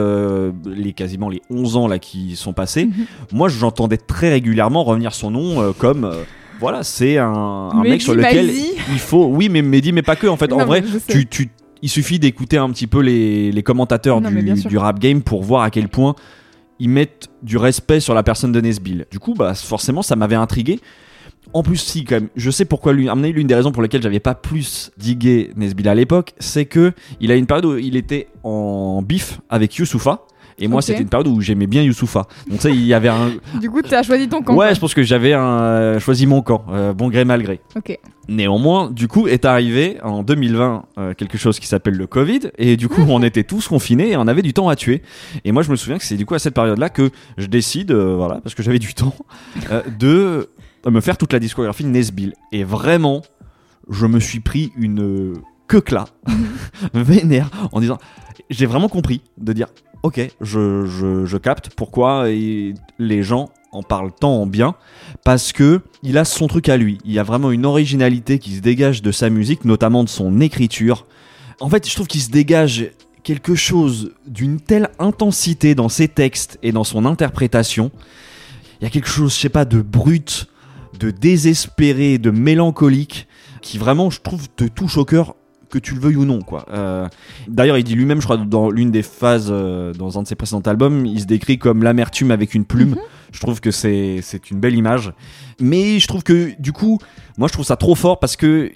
quasiment les 11 ans là, qui sont passés, moi, j'entendais très régulièrement revenir son nom comme... voilà, c'est un Mehdi, mec sur lequel il faut... Oui, mais Mehdi, mais pas que. En fait, non, en vrai, il suffit d'écouter un petit peu les commentateurs du rap game pour voir à quel point... ils mettent du respect sur la personne de Nessbill. Du coup, bah, forcément, ça m'avait intrigué. En plus, si, quand même, je sais pourquoi lui. Amener l'une des raisons pour lesquelles j'avais pas plus digué Nessbill à l'époque, c'est que il a une période où il était en bif avec Youssoufa. Et moi, c'était une période où j'aimais bien Youssoufa. Donc, tu sais, il y avait un. Du coup, t'as choisi ton camp. Ouais, quoi. Je pense que j'avais choisi mon camp, bon gré mal gré. Ok. Néanmoins, du coup, est arrivé en 2020 quelque chose qui s'appelle le Covid. Et du coup, on était tous confinés et on avait du temps à tuer. Et moi, je me souviens que c'est du coup à cette période-là que je décide, voilà, parce que j'avais du temps, de me faire toute la discographie de Nessbill. Et vraiment, je me suis pris une queucla vénère en disant. J'ai vraiment compris de dire. Ok, je capte pourquoi les gens en parlent tant en bien, parce que il a son truc à lui. Il y a vraiment une originalité qui se dégage de sa musique, notamment de son écriture. En fait, je trouve qu'il se dégage quelque chose d'une telle intensité dans ses textes et dans son interprétation. Il y a quelque chose, je sais pas, de brut, de désespéré, de mélancolique, qui vraiment, je trouve, te touche au cœur. Que tu le veuilles ou non, quoi. D'ailleurs, il dit lui-même, je crois, dans l'une des phases, dans un de ses précédents albums, il se décrit comme l'amertume avec une plume. Je trouve que c'est une belle image. Mais je trouve que, du coup, moi, je trouve ça trop fort parce que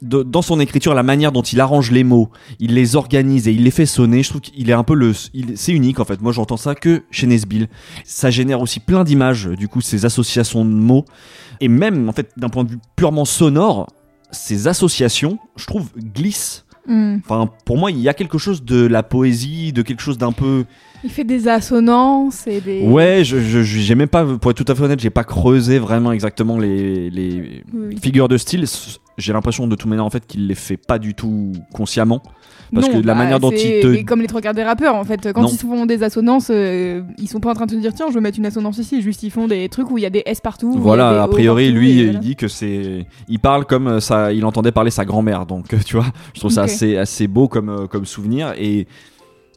dans son écriture, la manière dont il arrange les mots, il les organise et il les fait sonner, je trouve qu'il est un peu c'est unique, en fait. Moi, j'entends ça que chez Nessbill. Ça génère aussi plein d'images, du coup, ces associations de mots. Et même, en fait, d'un point de vue purement sonore, ces associations, je trouve, glissent. Enfin, pour moi, il y a quelque chose de la poésie, de quelque chose d'un peu. Il fait des assonances et des. Ouais, j'ai même pas, pour être tout à fait honnête, j'ai pas creusé vraiment exactement les figures de style. J'ai l'impression de tout manière en fait qu'il les fait pas du tout consciemment. Parce que la manière dont ils te. Et comme les trois quarts des rappeurs, en fait. Quand ils font des assonances, ils sont pas en train de te dire tiens, je vais mettre une assonance ici. Juste, ils font des trucs où il y a des S partout. Voilà, a priori, lui, il dit que c'est. Il parle comme ça, il entendait parler sa grand-mère. Donc, tu vois, je trouve ça assez beau comme souvenir.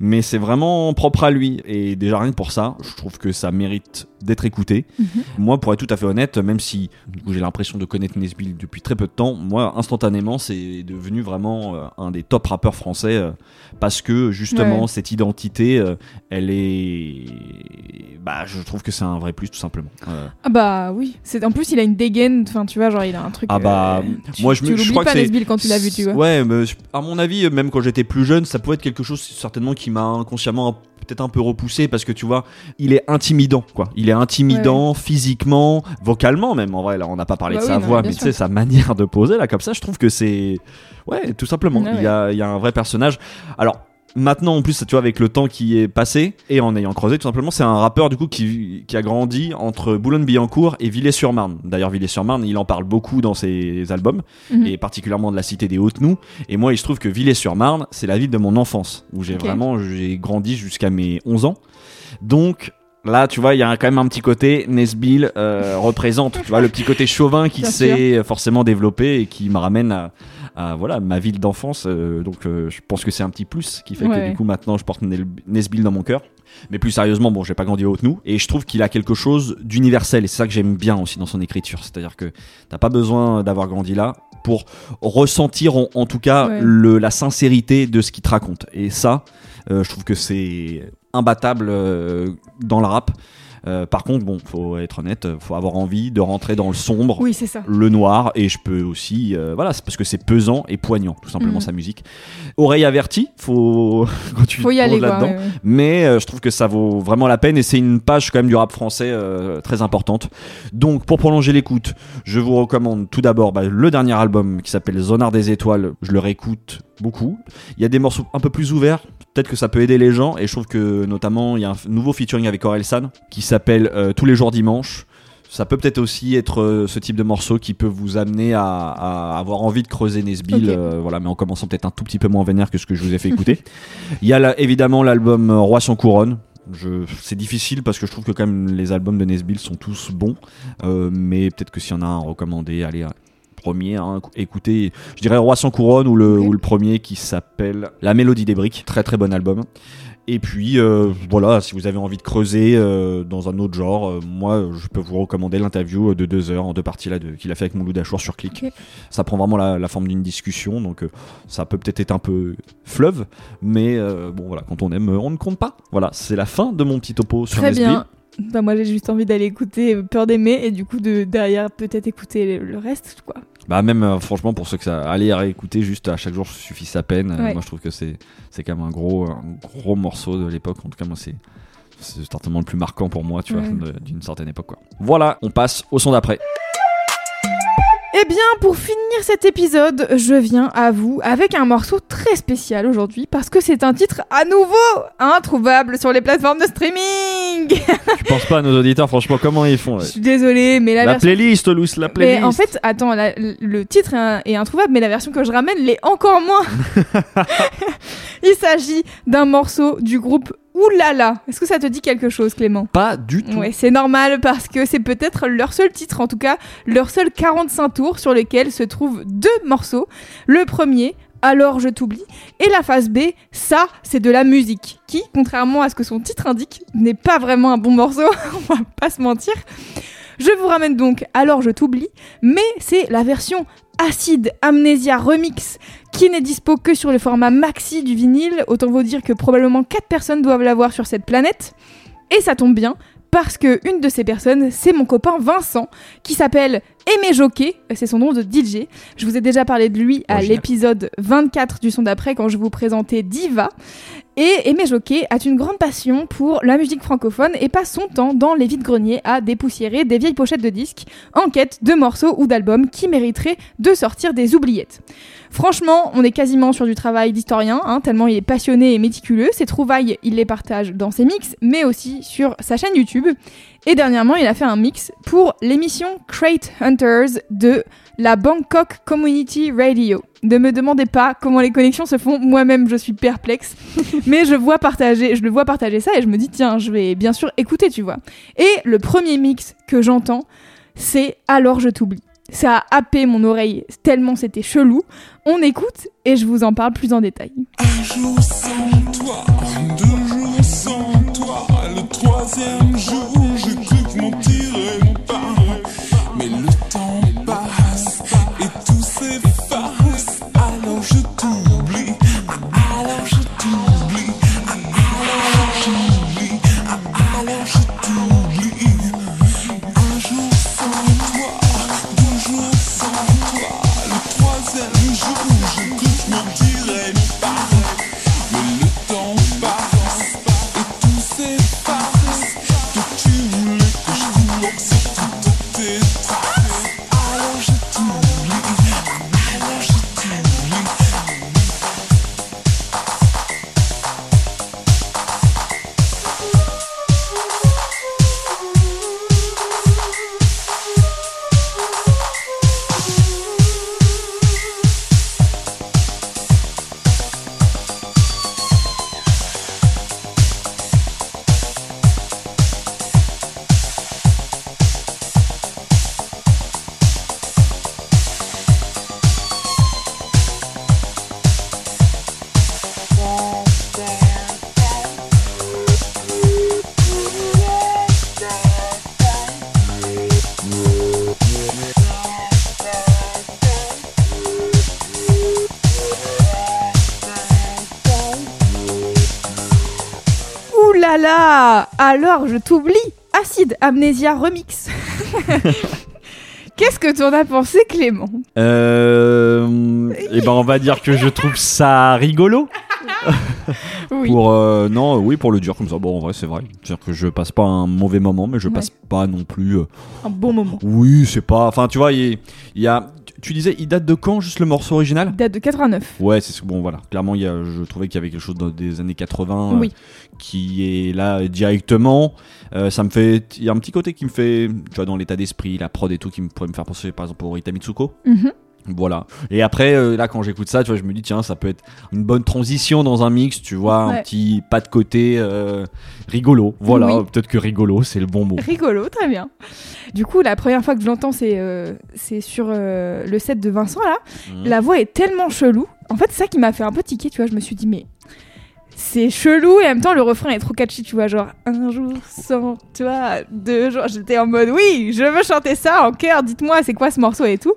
Mais c'est vraiment propre à lui. Et déjà, rien que pour ça, je trouve que ça mérite d'être écouté. Moi, pour être tout à fait honnête, même si du coup, j'ai l'impression de connaître Nessbill depuis très peu de temps, moi, instantanément, c'est devenu vraiment un des top rappeurs français parce que, justement, cette identité, elle est... Bah, je trouve que c'est un vrai plus, tout simplement. Ah bah oui. En plus, il a une dégaine. Enfin, tu vois, genre, il a un truc... Ah bah... moi, je l'oublie pas, Nessbill, quand tu l'as vu, tu vois. Ouais, mais à mon avis, même quand j'étais plus jeune, ça pouvait être quelque chose, certainement, qui m'a inconsciemment peut-être un peu repoussé parce que, tu vois, il est intimidant, quoi. Il est intimidant physiquement, vocalement même. En vrai, là, on n'a pas parlé de sa voix, mais tu sais, sa manière de poser, là, comme ça, je trouve que c'est... Ouais, tout simplement. Il y a un vrai personnage. Alors, maintenant, en plus, tu vois, avec le temps qui est passé, et en ayant creusé, tout simplement, c'est un rappeur, du coup, qui a grandi entre Boulogne-Billancourt et Villers-sur-Marne. D'ailleurs, Villers-sur-Marne, il en parle beaucoup dans ses albums, et particulièrement de la cité des Hauts-Tenous. Et moi, il se trouve que Villers-sur-Marne, c'est la ville de mon enfance, où j'ai grandi jusqu'à mes 11 ans. Donc... Là, tu vois, il y a quand même un petit côté Nessbill représente, tu vois, le petit côté chauvin qui s'est forcément développé et qui me ramène à voilà, ma ville d'enfance. Donc, je pense que c'est un petit plus qui fait que du coup, maintenant, je porte Nessbill dans mon cœur. Mais plus sérieusement, bon, j'ai pas grandi au Haut-Tenous et je trouve qu'il a quelque chose d'universel et c'est ça que j'aime bien aussi dans son écriture. C'est-à-dire que t'as pas besoin d'avoir grandi là pour ressentir en tout cas la sincérité de ce qu'il te raconte. Et ça, je trouve que c'est... imbattable dans le rap. Par contre, bon, faut être honnête, faut avoir envie de rentrer dans le sombre, le noir, et je peux aussi, voilà, c'est parce que c'est pesant et poignant, tout simplement sa musique. Oreille avertie, faut quand tu y aller là-dedans. Mais je trouve que ça vaut vraiment la peine et c'est une page quand même du rap français très importante. Donc, pour prolonger l'écoute, je vous recommande tout d'abord le dernier album qui s'appelle Zonard des étoiles. Je le réécoute beaucoup. Il y a des morceaux un peu plus ouverts, peut-être que ça peut aider les gens, et je trouve que notamment il y a un nouveau featuring avec Orelsan qui s'appelle Tous les jours dimanche. Ça peut peut-être aussi être ce type de morceau qui peut vous amener à avoir envie de creuser Nessbill, voilà, mais en commençant peut-être un tout petit peu moins vénère que ce que je vous ai fait écouter. Il y a évidemment l'album Roi sans couronne. C'est difficile parce que je trouve que quand même les albums de Nessbill sont tous bons, mais peut-être que s'il y en a un recommandé, allez, premier, hein, écoutez, je dirais Roi sans couronne ou le premier qui s'appelle La Mélodie des briques. Très très bon album. Et puis voilà, si vous avez envie de creuser dans un autre genre, moi je peux vous recommander l'interview de 2 heures en 2 parties là, qu'il a fait avec Mouloud Achour sur Click. Ça prend vraiment la forme d'une discussion, donc ça peut peut-être être un peu fleuve, mais bon voilà, quand on aime, on ne compte pas. Voilà, c'est la fin de mon petit topo sur Nessbill. Bah moi j'ai juste envie d'aller écouter Peur d'aimer et du coup de derrière peut-être écouter le reste quoi. Bah même franchement pour ceux que ça aller réécouter juste à chaque jour suffit sa peine. Ouais. Moi je trouve que c'est quand même un gros morceau de l'époque, en tout cas moi c'est certainement le plus marquant pour moi, tu vois, d'une certaine époque quoi. Voilà, on passe au son d'après. Eh bien, pour finir cet épisode, je viens à vous avec un morceau très spécial aujourd'hui parce que c'est un titre à nouveau introuvable sur les plateformes de streaming. Je pense pas à nos auditeurs, franchement, comment ils font là. Je suis désolée, mais la version... playlist, Louis, la playlist. Mais en fait, attends, le titre est introuvable, mais la version que je ramène l'est encore moins. Il s'agit d'un morceau du groupe Oulala. Est-ce que ça te dit quelque chose, Clément ? Pas du tout. Ouais, c'est normal parce que c'est peut-être leur seul titre, en tout cas, leur seul 45 tours sur lequel se trouvent deux morceaux. Le premier, Alors je t'oublie, et la face B, ça, c'est de la musique, qui, contrairement à ce que son titre indique, n'est pas vraiment un bon morceau, on va pas se mentir. Je vous ramène donc Alors je t'oublie, mais c'est la version Acid Amnesia Remix qui n'est dispo que sur le format maxi du vinyle, autant vous dire que probablement 4 personnes doivent l'avoir sur cette planète. Et ça tombe bien parce que une de ces personnes, c'est mon copain Vincent qui s'appelle Aimé Jockey, c'est son nom de DJ. Je vous ai déjà parlé de lui à l'épisode 24 du son d'après quand je vous présentais Diva. Et Aimé Jockey a une grande passion pour la musique francophone et passe son temps dans les vides-greniers à dépoussiérer des vieilles pochettes de disques en quête de morceaux ou d'albums qui mériteraient de sortir des oubliettes. Franchement, on est quasiment sur du travail d'historien, tellement il est passionné et méticuleux. Ses trouvailles, il les partage dans ses mix, mais aussi sur sa chaîne YouTube. Et dernièrement, il a fait un mix pour l'émission Crate Hunters de la Bangkok Community Radio. Ne me demandez pas comment les connexions se font, moi-même je suis perplexe, mais je le vois partager ça et je me dis tiens, je vais bien sûr écouter, tu vois. Et le premier mix que j'entends, c'est Alors je t'oublie. Ça a happé mon oreille tellement c'était chelou. On écoute et je vous en parle plus en détail. Un jour sans toi, 2 jours sans toi, le 3e jour. Alors je t'oublie, Acid Amnesia Remix. Qu'est-ce que t'en as pensé, Clément ? Eh ben on va dire que je trouve ça rigolo. Oui. Pour le dire comme ça. Bon, en vrai, c'est vrai. C'est-à-dire que je passe pas un mauvais moment, mais je passe pas non plus un bon moment. Oui, c'est pas. Enfin, tu vois, il y a. Tu disais, il date de quand, juste le morceau original ? Il date de 89. Ouais, c'est bon, voilà. Clairement, je trouvais qu'il y avait quelque chose des années 80 qui est là directement. Ça me fait, il y a un petit côté qui me fait, tu vois, dans l'état d'esprit, la prod et tout, qui pourrait me faire penser, par exemple, au Rita Mitsuko. Mm-hmm. Voilà. Et après, là, quand j'écoute ça, tu vois, je me dis, tiens, ça peut être une bonne transition dans un mix, tu vois, un petit pas de côté rigolo. Voilà, peut-être que rigolo, c'est le bon mot. Rigolo, très bien. Du coup, la première fois que je l'entends, c'est sur le set de Vincent, là. Mmh. La voix est tellement chelou. En fait, c'est ça qui m'a fait un peu tiquer, tu vois. Je me suis dit, mais... c'est chelou et en même temps le refrain est trop catchy, tu vois, genre un jour sans toi, 2 jours, j'étais en mode oui je veux chanter ça en chœur, dites-moi c'est quoi ce morceau et tout,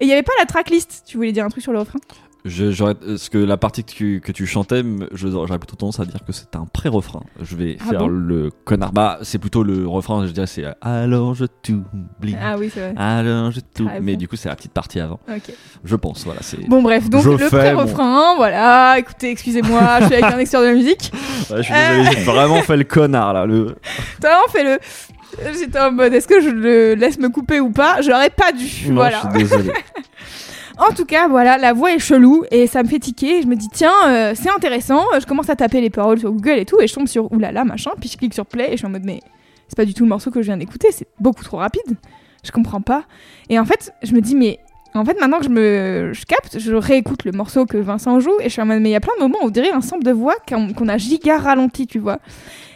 et il n'y avait pas la tracklist. Tu voulais dire un truc sur le refrain ? La partie que tu chantais, j'aurais plutôt tendance à dire que c'est un pré-refrain. Je vais faire le connard. Bah, c'est plutôt le refrain, je dirais, c'est Alors je t'oublie. Ah oui, c'est vrai. Alors je t'oublie. Mais du coup, c'est la petite partie avant. Ok. Je pense, voilà. C'est... Bon, bref, donc le pré-refrain, voilà. Écoutez, excusez-moi, je suis avec un extérieur de la musique. Ouais, je suis désolé, j'ai vraiment fait le connard là. T'as vraiment fait le. J'étais en mode, est-ce que je le laisse me couper ou pas ? J'aurais pas dû. Non, voilà. Je suis désolé. En tout cas, voilà, la voix est chelou et ça me fait tiquer. Je me dis, tiens, c'est intéressant. Je commence à taper les paroles sur Google et tout, et je tombe sur oulala, machin. Puis je clique sur play et je suis en mode, mais c'est pas du tout le morceau que je viens d'écouter, c'est beaucoup trop rapide. Je comprends pas. Et en fait, je me dis, mais en fait, maintenant que je capte, je réécoute le morceau que Vincent joue et je suis en mode, mais il y a plein de moments où on dirait un sample de voix qu'on a giga ralenti, tu vois.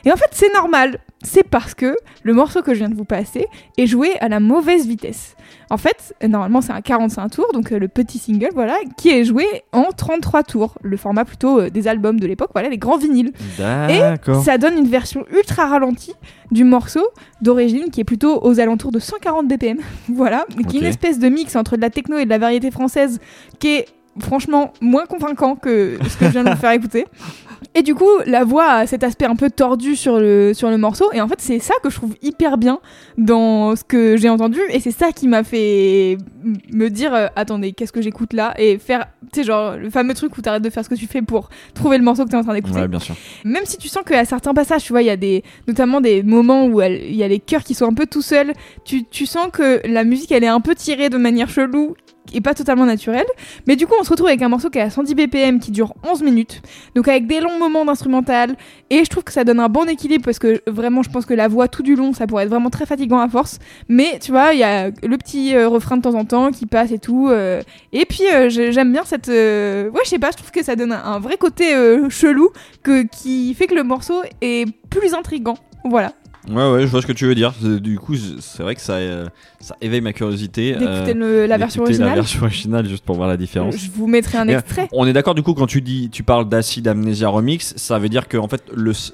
Et en fait, c'est normal. C'est parce que le morceau que je viens de vous passer est joué à la mauvaise vitesse. En fait, normalement, c'est un 45 tours, donc le petit single, voilà, qui est joué en 33 tours. Le format plutôt des albums de l'époque, voilà, les grands vinyles. D'accord. Et ça donne une version ultra ralentie du morceau d'origine qui est plutôt aux alentours de 140 BPM. Voilà, qui est une espèce de mix entre de la techno et de la variété française qui est franchement moins convaincant que ce que je viens de vous faire écouter. Et du coup, la voix a cet aspect un peu tordu sur le morceau. Et en fait, c'est ça que je trouve hyper bien dans ce que j'ai entendu. Et c'est ça qui m'a fait me dire, attendez, qu'est-ce que j'écoute là ? Et faire, tu sais, genre, le fameux truc où t'arrêtes de faire ce que tu fais pour trouver le morceau que t'es en train d'écouter. Ouais, bien sûr. Même si tu sens qu'à certains passages, tu vois, il y a notamment des moments où il y a les chœurs qui sont un peu tout seuls. Tu sens que la musique, elle est un peu tirée de manière chelou. Et pas totalement naturel, mais du coup on se retrouve avec un morceau qui est à 110 BPM qui dure 11 minutes, donc avec des longs moments d'instrumental, et je trouve que ça donne un bon équilibre parce que vraiment je pense que la voix tout du long ça pourrait être vraiment très fatigant à force, mais tu vois il y a le petit refrain de temps en temps qui passe et tout, et puis j'aime bien cette... ouais je sais pas, je trouve que ça donne un vrai côté chelou qui fait que le morceau est plus intriguant, voilà. Ouais, je vois ce que tu veux dire. Du coup, c'est vrai que ça éveille ma curiosité. D'écouter la version originale, juste pour voir la différence. Je vous mettrai un extrait. On est d'accord, du coup, quand tu parles d'Acid Amnesia Remix, ça veut dire que, en fait,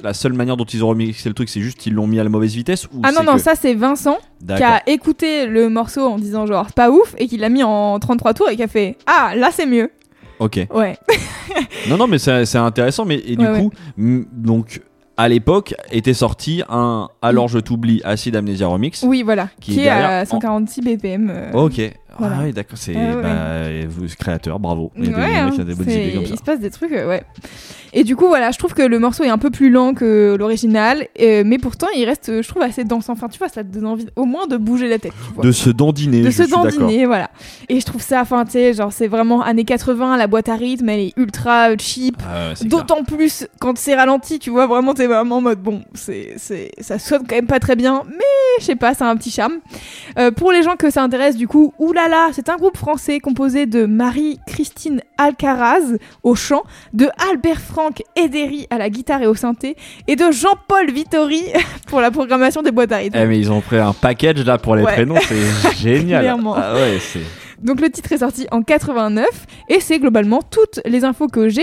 la seule manière dont ils ont remixé le truc, c'est juste qu'ils l'ont mis à la mauvaise vitesse ou Ah non, non, ça c'est Vincent qui a écouté le morceau en disant genre c'est pas ouf et qui l'a mis en 33 tours et qui a fait Ah, là c'est mieux. Ok. Ouais. non, mais c'est intéressant. Mais donc. À l'époque était sorti un Alors je t'oublie Acid Amnesia Remix. Oui, voilà, qui est à 146 BPM. Ok, voilà. Ah oui, d'accord, c'est vous créateur, bravo. Ouais, il y a des bonnes idées comme ça. Il se passe des trucs, ouais. Et du coup, voilà, je trouve que le morceau est un peu plus lent que l'original, mais pourtant il reste, je trouve, assez dansant. Enfin, tu vois, ça te donne envie au moins de bouger la tête. Tu vois. De se dandiner. Voilà. Et je trouve ça, enfin, tu sais, genre, c'est vraiment années 80, la boîte à rythme, elle est ultra cheap. D'autant plus quand c'est ralenti, tu vois, vraiment, t'es vraiment en mode bon, ça sonne quand même pas très bien, mais je sais pas, ça a un petit charme. Pour les gens que ça intéresse, du coup, oulala, c'est un groupe français composé de Marie-Christine Alcaraz au chant, de Albert Franck Ederi à la guitare et au synthé, et de Jean-Paul Vittori pour la programmation des boîtes à rythme. Eh mais ils ont pris un package là pour les prénoms, c'est génial. Clairement. Ah ouais, c'est... Donc le titre est sorti en 89 et c'est globalement toutes les infos que j'ai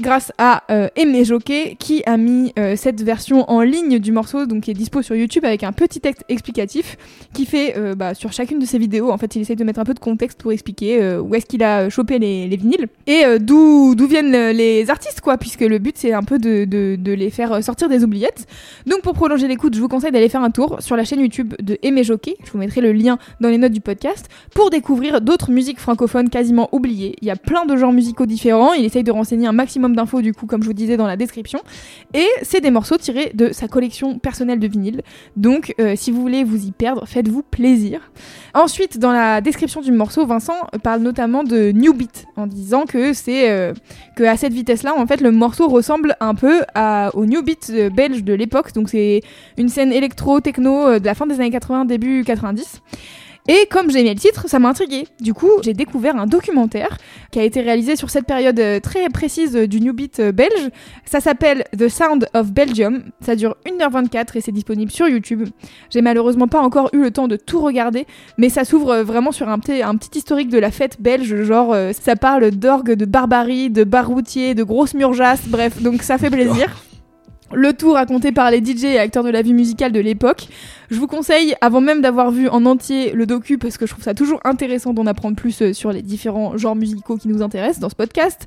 grâce à Aimé Jockey qui a mis cette version en ligne du morceau, donc qui est dispo sur YouTube avec un petit texte explicatif qui fait sur chacune de ses vidéos, en fait il essaye de mettre un peu de contexte pour expliquer où est-ce qu'il a chopé les vinyles et d'où viennent les artistes quoi, puisque le but c'est un peu de les faire sortir des oubliettes. Donc pour prolonger l'écoute, je vous conseille d'aller faire un tour sur la chaîne YouTube de Aimé Jockey, je vous mettrai le lien dans les notes du podcast, pour découvrir d'autres musiques francophones quasiment oubliées. Il y a plein de genres musicaux différents, il essaye de renseigner un maximum d'infos du coup comme je vous disais dans la description, et c'est des morceaux tirés de sa collection personnelle de vinyles, donc si vous voulez vous y perdre, faites-vous plaisir. Ensuite dans la description du morceau, Vincent parle notamment de New Beat en disant que c'est que à cette vitesse là en fait le morceau ressemble un peu au New Beat belge de l'époque, donc c'est une scène électro-techno de la fin des années 80, début 90. Et comme j'ai aimé le titre, ça m'a intriguée. Du coup, j'ai découvert un documentaire qui a été réalisé sur cette période très précise du New Beat belge. Ça s'appelle The Sound of Belgium. Ça dure 1h24 et c'est disponible sur YouTube. J'ai malheureusement pas encore eu le temps de tout regarder, mais ça s'ouvre vraiment sur un petit historique de la fête belge. Genre, ça parle d'orgue, de barbarie, de bar routier, de grosses murgeasses, bref, donc ça fait plaisir. Le tout raconté par les DJ et acteurs de la vie musicale de l'époque. Je vous conseille, avant même d'avoir vu en entier le docu, parce que je trouve ça toujours intéressant d'en apprendre plus sur les différents genres musicaux qui nous intéressent dans ce podcast.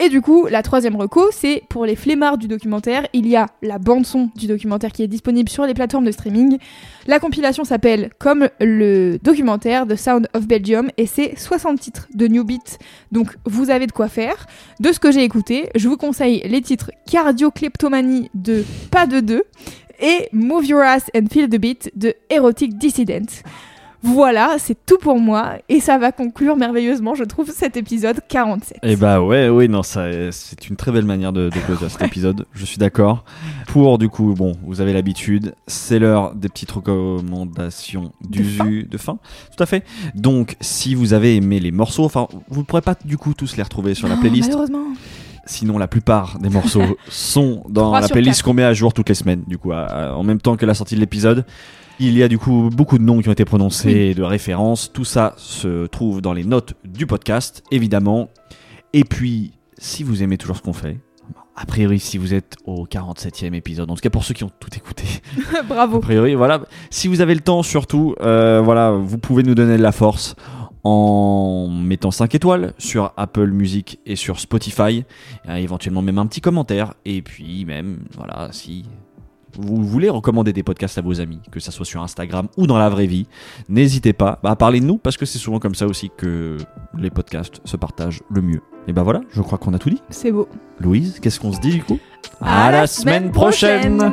Et du coup, la troisième reco, c'est pour les flemmards du documentaire. Il y a la bande-son du documentaire qui est disponible sur les plateformes de streaming. La compilation s'appelle, comme le documentaire, The Sound of Belgium, et c'est 60 titres de New Beat, donc vous avez de quoi faire. De ce que j'ai écouté, je vous conseille les titres Cardio Kleptomanie de Pas de Deux et Move Your Ass and Feel the Beat de Erotic Dissident. Voilà, c'est tout pour moi et ça va conclure merveilleusement, je trouve, cet épisode 47. Et bah ouais, oui, non, ça, c'est une très belle manière de clôturer cet épisode, je suis d'accord. Pour du coup, bon, vous avez l'habitude, c'est l'heure des petites recommandations d'usu de fin. Tout à fait. Donc, si vous avez aimé les morceaux, enfin, vous ne pourrez pas du coup tous les retrouver sur la playlist. Malheureusement. Sinon, la plupart des morceaux sont dans la playlist 4. Qu'on met à jour toutes les semaines, du coup, en même temps que la sortie de l'épisode. Il y a du coup beaucoup de noms qui ont été prononcés, de références. Tout ça se trouve dans les notes du podcast, évidemment. Et puis, si vous aimez toujours ce qu'on fait, a priori, si vous êtes au 47e épisode, en tout cas pour ceux qui ont tout écouté. Bravo. A priori, voilà. Si vous avez le temps, surtout, voilà, vous pouvez nous donner de la force en mettant 5 étoiles sur Apple Music et sur Spotify. Et éventuellement même un petit commentaire. Et puis même, voilà, si vous voulez recommander des podcasts à vos amis, que ça soit sur Instagram ou dans la vraie vie, n'hésitez pas à parler de nous, parce que c'est souvent comme ça aussi que les podcasts se partagent le mieux. Et ben voilà, je crois qu'on a tout dit. C'est beau. Louise, qu'est-ce qu'on se dit du coup ? À la semaine prochaine.